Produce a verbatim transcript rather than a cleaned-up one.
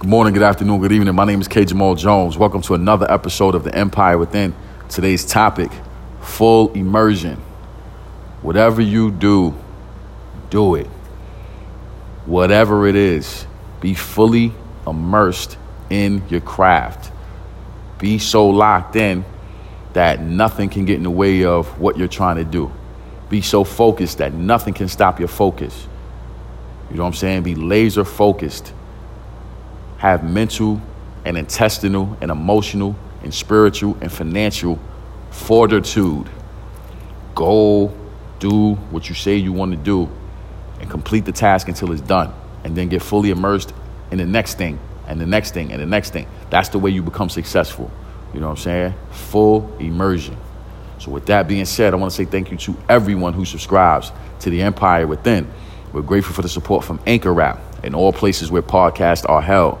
Good morning, good afternoon, good evening. My name is K. Jamal Jones. Welcome to another episode of The Empire Within. Today's topic, full immersion. Whatever you do, do it. Whatever it is, be fully immersed in your craft. Be so locked in that nothing can get in the way of what you're trying to do. Be so focused that nothing can stop your focus. You know what I'm saying? Be laser focused. Have mental and intestinal and emotional and spiritual and financial fortitude. Go do what you say you want to do and complete the task until it's done, and then get fully immersed in the next thing and the next thing and the next thing. That's the way you become successful. You know what I'm saying? Full immersion. So with that being said, I want to say thank you to everyone who subscribes to The Empire Within. We're grateful for the support from Anchor App and all places where podcasts are held.